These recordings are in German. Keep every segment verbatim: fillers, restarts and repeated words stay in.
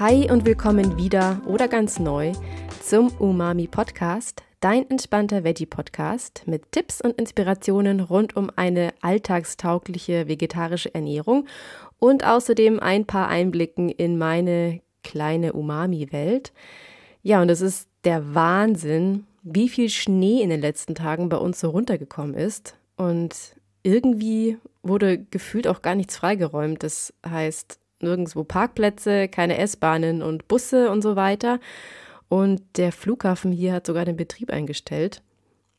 Hi und willkommen wieder oder ganz neu zum Umami-Podcast, dein entspannter Veggie-Podcast mit Tipps und Inspirationen rund um eine alltagstaugliche vegetarische Ernährung und außerdem ein paar Einblicken in meine kleine Umami-Welt. Ja, und es ist der Wahnsinn, wie viel Schnee in den letzten Tagen bei uns so runtergekommen ist und irgendwie wurde gefühlt auch gar nichts freigeräumt, das heißt nirgendwo Parkplätze, keine S-Bahnen und Busse und so weiter. Und der Flughafen hier hat sogar den Betrieb eingestellt.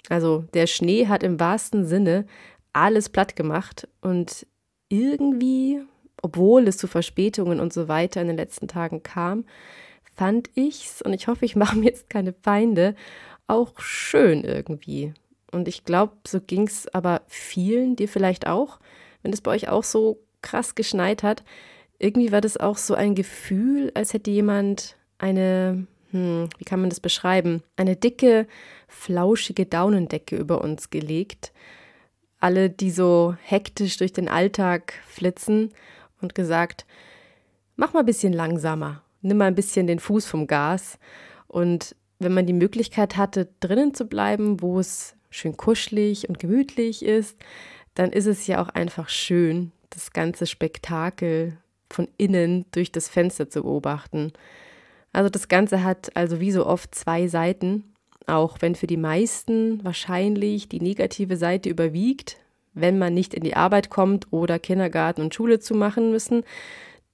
Also der Schnee hat im wahrsten Sinne alles platt gemacht. Und irgendwie, obwohl es zu Verspätungen und so weiter in den letzten Tagen kam, fand ich's, und ich hoffe, ich mache mir jetzt keine Feinde, auch schön irgendwie. Und ich glaube, so ging's aber vielen, dir vielleicht auch, wenn es bei euch auch so krass geschneit hat. Irgendwie war das auch so ein Gefühl, als hätte jemand eine, hm, wie kann man das beschreiben, eine dicke, flauschige Daunendecke über uns gelegt. Alle, die so hektisch durch den Alltag flitzen und gesagt, mach mal ein bisschen langsamer, nimm mal ein bisschen den Fuß vom Gas. Und wenn man die Möglichkeit hatte, drinnen zu bleiben, wo es schön kuschelig und gemütlich ist, dann ist es ja auch einfach schön, das ganze Spektakel von innen durch das Fenster zu beobachten. Also das Ganze hat also wie so oft zwei Seiten, auch wenn für die meisten wahrscheinlich die negative Seite überwiegt, wenn man nicht in die Arbeit kommt oder Kindergarten und Schule zu machen müssen.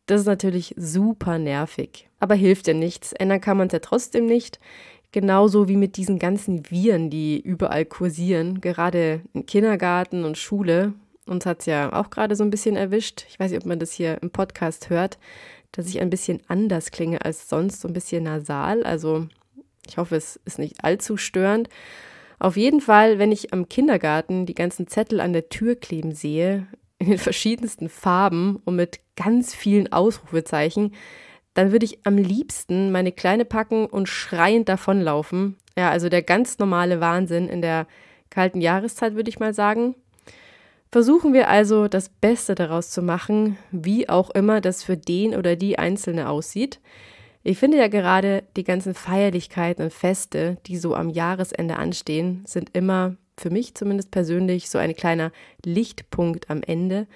Das ist natürlich super nervig, aber hilft ja nichts, ändern kann man es ja trotzdem nicht. Genauso wie mit diesen ganzen Viren, die überall kursieren, gerade in Kindergarten und Schule. Uns hat es ja auch gerade so ein bisschen erwischt. Ich weiß nicht, ob man das hier im Podcast hört, dass ich ein bisschen anders klinge als sonst, so ein bisschen nasal. Also ich hoffe, es ist nicht allzu störend. Auf jeden Fall, wenn ich am Kindergarten die ganzen Zettel an der Tür kleben sehe, in den verschiedensten Farben und mit ganz vielen Ausrufezeichen, dann würde ich am liebsten meine Kleine packen und schreiend davonlaufen. Ja, also der ganz normale Wahnsinn in der kalten Jahreszeit, würde ich mal sagen. Versuchen wir also, das Beste daraus zu machen, wie auch immer das für den oder die Einzelne aussieht. Ich finde ja gerade, die ganzen Feierlichkeiten und Feste, die so am Jahresende anstehen, sind immer, für mich zumindest persönlich, so ein kleiner Lichtpunkt am Ende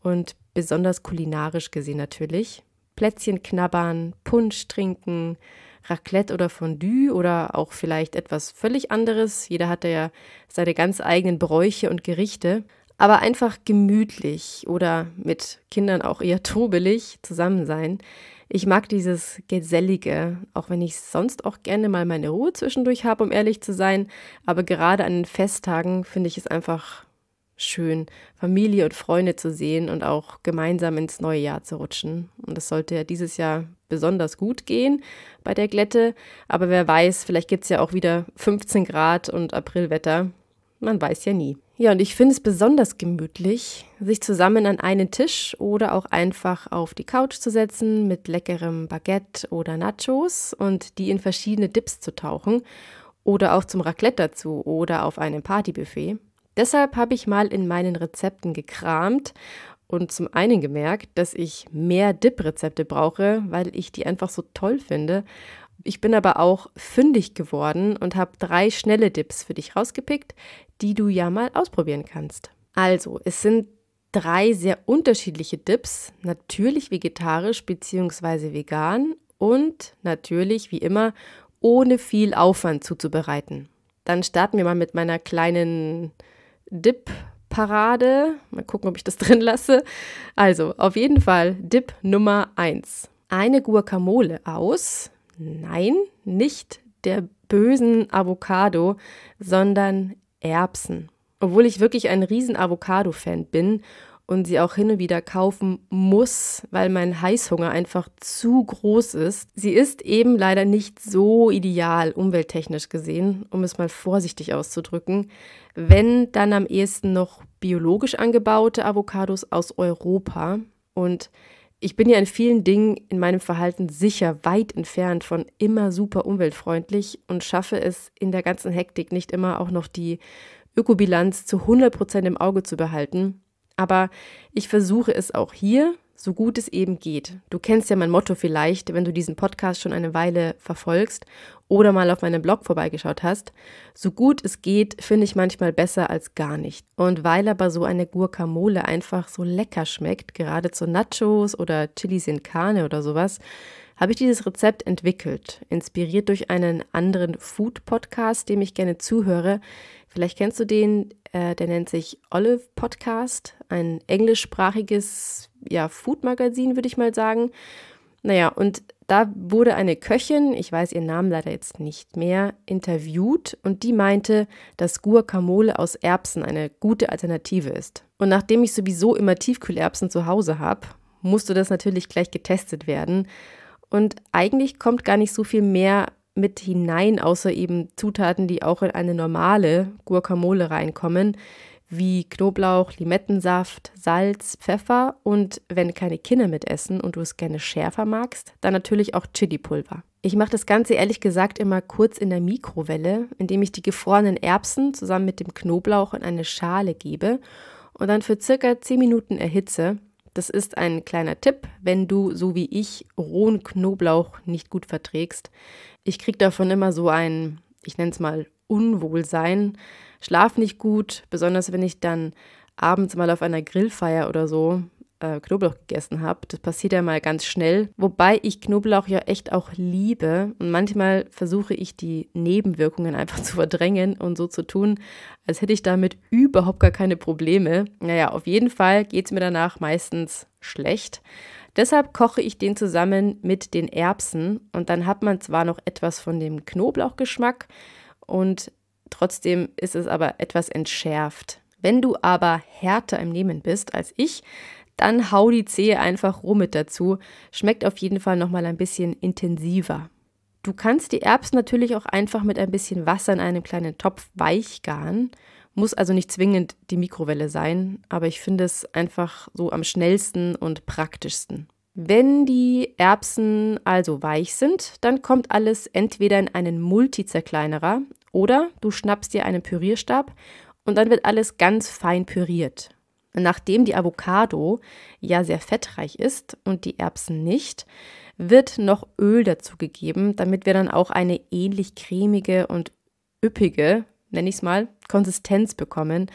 und besonders kulinarisch gesehen natürlich. Plätzchen knabbern, Punsch trinken, Raclette oder Fondue oder auch vielleicht etwas völlig anderes. Jeder hat ja seine ganz eigenen Bräuche und Gerichte. Aber einfach gemütlich oder mit Kindern auch eher tobelig zusammen sein. Ich mag dieses Gesellige, auch wenn ich sonst auch gerne mal meine Ruhe zwischendurch habe, um ehrlich zu sein. Aber gerade an den Festtagen finde ich es einfach schön, Familie und Freunde zu sehen und auch gemeinsam ins neue Jahr zu rutschen. Und das sollte ja dieses Jahr besonders gut gehen bei der Glätte. Aber wer weiß, vielleicht gibt es ja auch wieder fünfzehn Grad und Aprilwetter. Man weiß ja nie. Ja, und ich finde es besonders gemütlich, sich zusammen an einen Tisch oder auch einfach auf die Couch zu setzen mit leckerem Baguette oder Nachos und die in verschiedene Dips zu tauchen oder auch zum Raclette dazu oder auf einem Partybuffet. Deshalb habe ich mal in meinen Rezepten gekramt und zum einen gemerkt, dass ich mehr Dip-Rezepte brauche, weil ich die einfach so toll finde. Ich bin aber auch fündig geworden und habe drei schnelle Dips für dich rausgepickt, die du ja mal ausprobieren kannst. Also, es sind drei sehr unterschiedliche Dips, natürlich vegetarisch bzw. vegan und natürlich, wie immer, ohne viel Aufwand zuzubereiten. Dann starten wir mal mit meiner kleinen Dip-Parade. Mal gucken, ob ich das drin lasse. Also, auf jeden Fall Dip Nummer eins. Eine Guacamole aus... Nein, nicht der bösen Avocado, sondern Erbsen. Obwohl ich wirklich ein riesen Avocado-Fan bin und sie auch hin und wieder kaufen muss, weil mein Heißhunger einfach zu groß ist. Sie ist eben leider nicht so ideal, umwelttechnisch gesehen, um es mal vorsichtig auszudrücken, wenn dann am ehesten noch biologisch angebaute Avocados aus Europa. Und ich bin ja in vielen Dingen in meinem Verhalten sicher weit entfernt von immer super umweltfreundlich und schaffe es in der ganzen Hektik nicht immer auch noch die Ökobilanz zu hundert Prozent im Auge zu behalten. Aber ich versuche es auch hier, so gut es eben geht. Du kennst ja mein Motto vielleicht, wenn du diesen Podcast schon eine Weile verfolgst oder mal auf meinem Blog vorbeigeschaut hast. So gut es geht, finde ich manchmal besser als gar nicht. Und weil aber so eine Guacamole einfach so lecker schmeckt, gerade zu Nachos oder Chilis in Carne oder sowas, habe ich dieses Rezept entwickelt, inspiriert durch einen anderen Food-Podcast, dem ich gerne zuhöre. Vielleicht kennst du den, äh, der nennt sich Olive-Podcast, ein englischsprachiges ja, Food-Magazin, würde ich mal sagen. Naja, und da wurde eine Köchin, ich weiß ihren Namen leider jetzt nicht mehr, interviewt und die meinte, dass Guacamole aus Erbsen eine gute Alternative ist. Und nachdem ich sowieso immer Tiefkühlerbsen zu Hause habe, musste das natürlich gleich getestet werden. Und eigentlich kommt gar nicht so viel mehr mit hinein, außer eben Zutaten, die auch in eine normale Guacamole reinkommen, wie Knoblauch, Limettensaft, Salz, Pfeffer und wenn keine Kinder mitessen und du es gerne schärfer magst, dann natürlich auch Chili-Pulver. Ich mache das Ganze ehrlich gesagt immer kurz in der Mikrowelle, indem ich die gefrorenen Erbsen zusammen mit dem Knoblauch in eine Schale gebe und dann für circa zehn Minuten erhitze. Das ist ein kleiner Tipp, wenn du, so wie ich, rohen Knoblauch nicht gut verträgst. Ich kriege davon immer so ein, ich nenne es mal Unwohlsein, schlaf nicht gut, besonders wenn ich dann abends mal auf einer Grillfeier oder so äh, Knoblauch gegessen habe. Das passiert ja mal ganz schnell, wobei ich Knoblauch ja echt auch liebe und manchmal versuche ich die Nebenwirkungen einfach zu verdrängen und so zu tun, als hätte ich damit überhaupt gar keine Probleme. Naja, auf jeden Fall geht es mir danach meistens schlecht. Deshalb koche ich den zusammen mit den Erbsen und dann hat man zwar noch etwas von dem Knoblauchgeschmack und trotzdem ist es aber etwas entschärft. Wenn du aber härter im Nehmen bist als ich, dann hau die Zehe einfach roh mit dazu. Schmeckt auf jeden Fall nochmal ein bisschen intensiver. Du kannst die Erbsen natürlich auch einfach mit ein bisschen Wasser in einem kleinen Topf weich garen. Muss also nicht zwingend die Mikrowelle sein, aber ich finde es einfach so am schnellsten und praktischsten. Wenn die Erbsen also weich sind, dann kommt alles entweder in einen Multi-Zerkleinerer oder du schnappst dir einen Pürierstab und dann wird alles ganz fein püriert. Nachdem die Avocado ja sehr fettreich ist und die Erbsen nicht, wird noch Öl dazu gegeben, damit wir dann auch eine ähnlich cremige und üppige, nenne ich es mal, Konsistenz bekommen.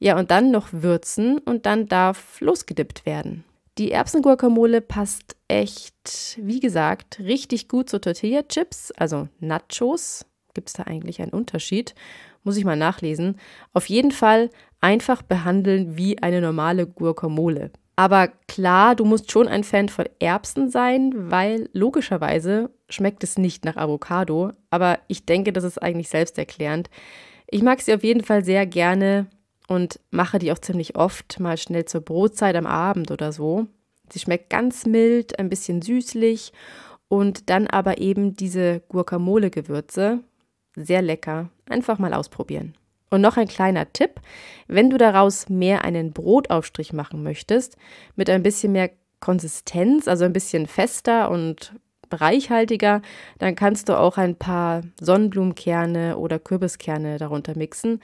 Ja, und dann noch würzen und dann darf losgedippt werden. Die Erbsen-Guacamole passt echt, wie gesagt, richtig gut zu Tortilla-Chips, also Nachos. Gibt es da eigentlich einen Unterschied? Muss ich mal nachlesen. Auf jeden Fall einfach behandeln wie eine normale Guacamole. Aber klar, du musst schon ein Fan von Erbsen sein, weil logischerweise schmeckt es nicht nach Avocado. Aber ich denke, das ist eigentlich selbsterklärend. Ich mag sie auf jeden Fall sehr gerne. Und mache die auch ziemlich oft, mal schnell zur Brotzeit am Abend oder so. Sie schmeckt ganz mild, ein bisschen süßlich und dann aber eben diese Guacamole-Gewürze. Sehr lecker, einfach mal ausprobieren. Und noch ein kleiner Tipp, wenn du daraus mehr einen Brotaufstrich machen möchtest, mit ein bisschen mehr Konsistenz, also ein bisschen fester und reichhaltiger, dann kannst du auch ein paar Sonnenblumenkerne oder Kürbiskerne darunter mixen.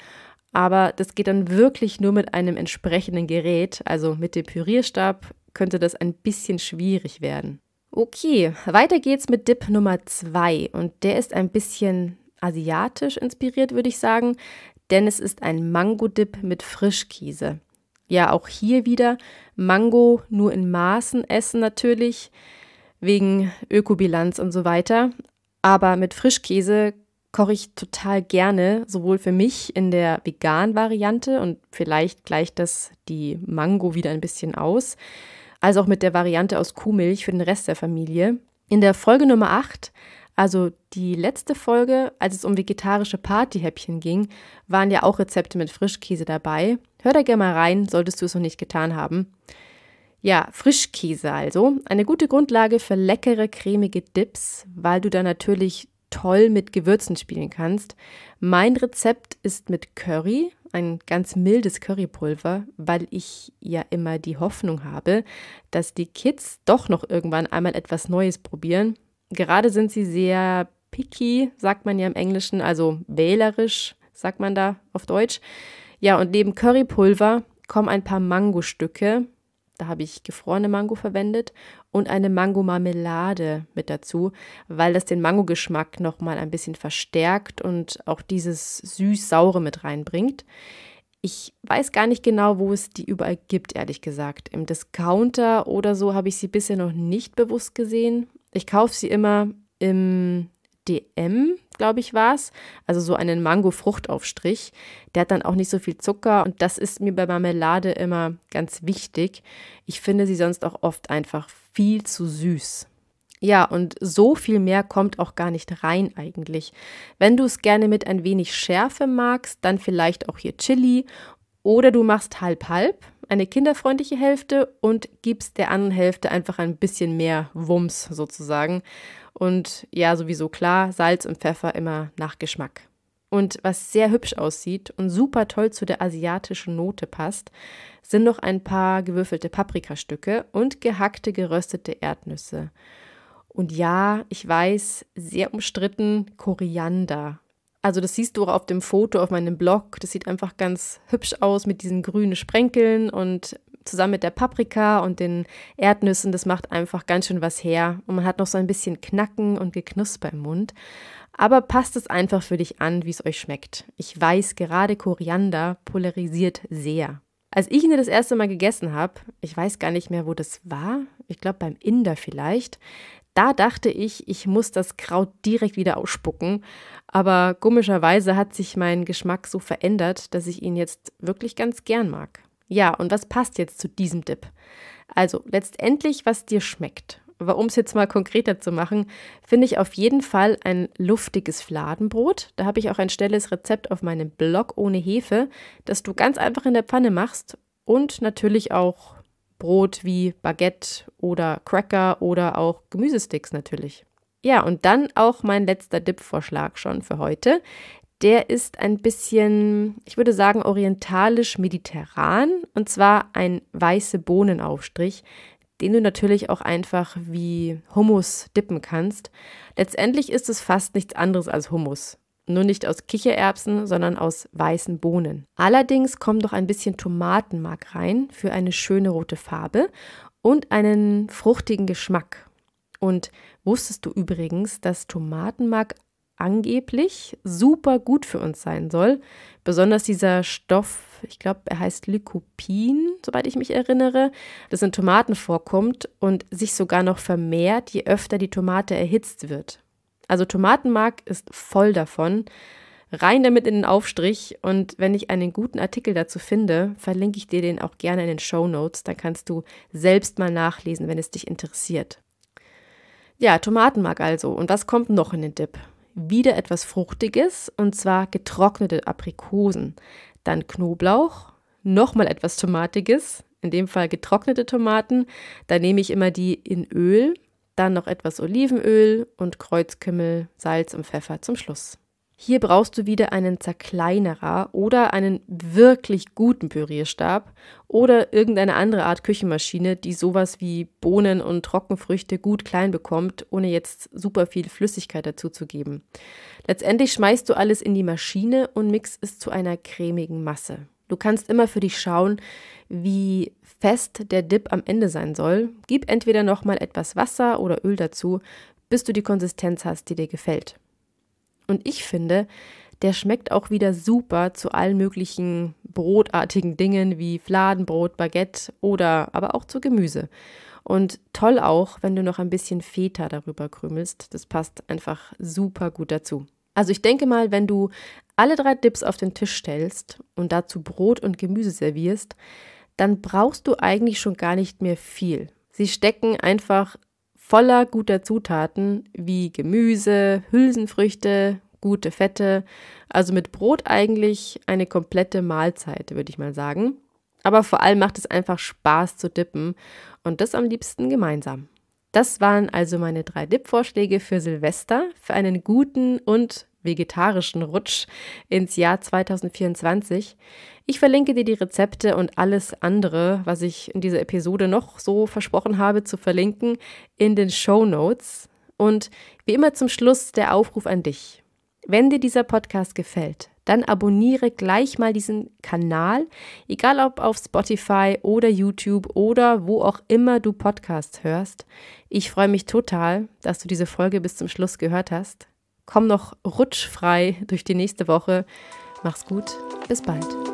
Aber das geht dann wirklich nur mit einem entsprechenden Gerät, also mit dem Pürierstab könnte das ein bisschen schwierig werden. Okay, weiter geht's mit Dip Nummer zwei und der ist ein bisschen asiatisch inspiriert, würde ich sagen, denn es ist ein Mango-Dip mit Frischkäse. Ja, auch hier wieder Mango nur in Maßen essen natürlich, wegen Ökobilanz und so weiter, aber mit Frischkäse koche ich total gerne, sowohl für mich in der veganen Variante und vielleicht gleicht das die Mango wieder ein bisschen aus, als auch mit der Variante aus Kuhmilch für den Rest der Familie. In der Folge Nummer acht, also die letzte Folge, als es um vegetarische Partyhäppchen ging, waren ja auch Rezepte mit Frischkäse dabei. Hör da gerne mal rein, solltest du es noch nicht getan haben. Ja, Frischkäse also, eine gute Grundlage für leckere, cremige Dips, weil du da natürlich toll mit Gewürzen spielen kannst. Mein Rezept ist mit Curry, ein ganz mildes Currypulver, weil ich ja immer die Hoffnung habe, dass die Kids doch noch irgendwann einmal etwas Neues probieren. Gerade sind sie sehr picky, sagt man ja im Englischen, also wählerisch, sagt man da auf Deutsch. Ja, und neben Currypulver kommen ein paar Mangostücke, Da habe ich gefrorene Mango verwendet und eine Mango-Marmelade mit dazu, weil das den Mango-Geschmack nochmal ein bisschen verstärkt und auch dieses süß-saure mit reinbringt. Ich weiß gar nicht genau, wo es die überall gibt, ehrlich gesagt. Im Discounter oder so habe ich sie bisher noch nicht bewusst gesehen. Ich kaufe sie immer im D M, glaube ich, war es. Also so einen Mango-Fruchtaufstrich. Der hat dann auch nicht so viel Zucker und das ist mir bei Marmelade immer ganz wichtig. Ich finde sie sonst auch oft einfach viel zu süß. Ja, und so viel mehr kommt auch gar nicht rein eigentlich. Wenn du es gerne mit ein wenig Schärfe magst, dann vielleicht auch hier Chili. Oder du machst halb-halb, eine kinderfreundliche Hälfte und gibst der anderen Hälfte einfach ein bisschen mehr Wumms sozusagen. Und ja, sowieso klar, Salz und Pfeffer immer nach Geschmack. Und was sehr hübsch aussieht und super toll zu der asiatischen Note passt, sind noch ein paar gewürfelte Paprikastücke und gehackte geröstete Erdnüsse. Und ja, ich weiß, sehr umstritten, Koriander. Also das siehst du auch auf dem Foto auf meinem Blog. Das sieht einfach ganz hübsch aus mit diesen grünen Sprenkeln und zusammen mit der Paprika und den Erdnüssen. Das macht einfach ganz schön was her. Und man hat noch so ein bisschen Knacken und Geknusper im Mund. Aber passt es einfach für dich an, wie es euch schmeckt. Ich weiß, gerade Koriander polarisiert sehr. Als ich ihn das erste Mal gegessen habe, ich weiß gar nicht mehr, wo das war. Ich glaube beim Inder vielleicht. Da dachte ich, ich muss das Kraut direkt wieder ausspucken, aber komischerweise hat sich mein Geschmack so verändert, dass ich ihn jetzt wirklich ganz gern mag. Ja, und was passt jetzt zu diesem Dip? Also letztendlich, was dir schmeckt. Aber um es jetzt mal konkreter zu machen, finde ich auf jeden Fall ein luftiges Fladenbrot. Da habe ich auch ein schnelles Rezept auf meinem Blog ohne Hefe, das du ganz einfach in der Pfanne machst und natürlich auch Brot wie Baguette oder Cracker oder auch Gemüsesticks natürlich. Ja, und dann auch mein letzter Dip-Vorschlag schon für heute. Der ist ein bisschen, ich würde sagen, orientalisch-mediterran. Und zwar ein weiße Bohnenaufstrich, den du natürlich auch einfach wie Hummus dippen kannst. Letztendlich ist es fast nichts anderes als Hummus. Nur nicht aus Kichererbsen, sondern aus weißen Bohnen. Allerdings kommt noch ein bisschen Tomatenmark rein für eine schöne rote Farbe und einen fruchtigen Geschmack. Und wusstest du übrigens, dass Tomatenmark angeblich super gut für uns sein soll? Besonders dieser Stoff, ich glaube, er heißt Lycopin, soweit ich mich erinnere, das in Tomaten vorkommt und sich sogar noch vermehrt, je öfter die Tomate erhitzt wird. Also Tomatenmark ist voll davon. Rein damit in den Aufstrich und wenn ich einen guten Artikel dazu finde, verlinke ich dir den auch gerne in den Shownotes. Dann kannst du selbst mal nachlesen, wenn es dich interessiert. Ja, Tomatenmark also. Und was kommt noch in den Dip? Wieder etwas Fruchtiges und zwar getrocknete Aprikosen. Dann Knoblauch, nochmal etwas Tomatiges, in dem Fall getrocknete Tomaten. Da nehme ich immer die in Öl. Dann noch etwas Olivenöl und Kreuzkümmel, Salz und Pfeffer zum Schluss. Hier brauchst du wieder einen Zerkleinerer oder einen wirklich guten Pürierstab oder irgendeine andere Art Küchenmaschine, die sowas wie Bohnen und Trockenfrüchte gut klein bekommt, ohne jetzt super viel Flüssigkeit dazu zu geben. Letztendlich schmeißt du alles in die Maschine und mixt es zu einer cremigen Masse. Du kannst immer für dich schauen, wie fest der Dip am Ende sein soll. Gib entweder nochmal etwas Wasser oder Öl dazu, bis du die Konsistenz hast, die dir gefällt. Und ich finde, der schmeckt auch wieder super zu allen möglichen brotartigen Dingen wie Fladenbrot, Baguette oder aber auch zu Gemüse. Und toll auch, wenn du noch ein bisschen Feta darüber krümelst. Das passt einfach super gut dazu. Also ich denke mal, wenn du alle drei Dips auf den Tisch stellst und dazu Brot und Gemüse servierst, dann brauchst du eigentlich schon gar nicht mehr viel. Sie stecken einfach voller guter Zutaten wie Gemüse, Hülsenfrüchte, gute Fette. Also mit Brot eigentlich eine komplette Mahlzeit, würde ich mal sagen. Aber vor allem macht es einfach Spaß zu dippen und das am liebsten gemeinsam. Das waren also meine drei Dip-Vorschläge für Silvester, für einen guten und vegetarischen Rutsch ins Jahr zwanzig vierundzwanzig. Ich verlinke dir die Rezepte und alles andere, was ich in dieser Episode noch so versprochen habe zu verlinken, in den Shownotes. Und wie immer zum Schluss der Aufruf an dich. Wenn dir dieser Podcast gefällt, dann abonniere gleich mal diesen Kanal, egal ob auf Spotify oder YouTube oder wo auch immer du Podcasts hörst. Ich freue mich total, dass du diese Folge bis zum Schluss gehört hast. Komm noch rutschfrei durch die nächste Woche. Mach's gut, bis bald.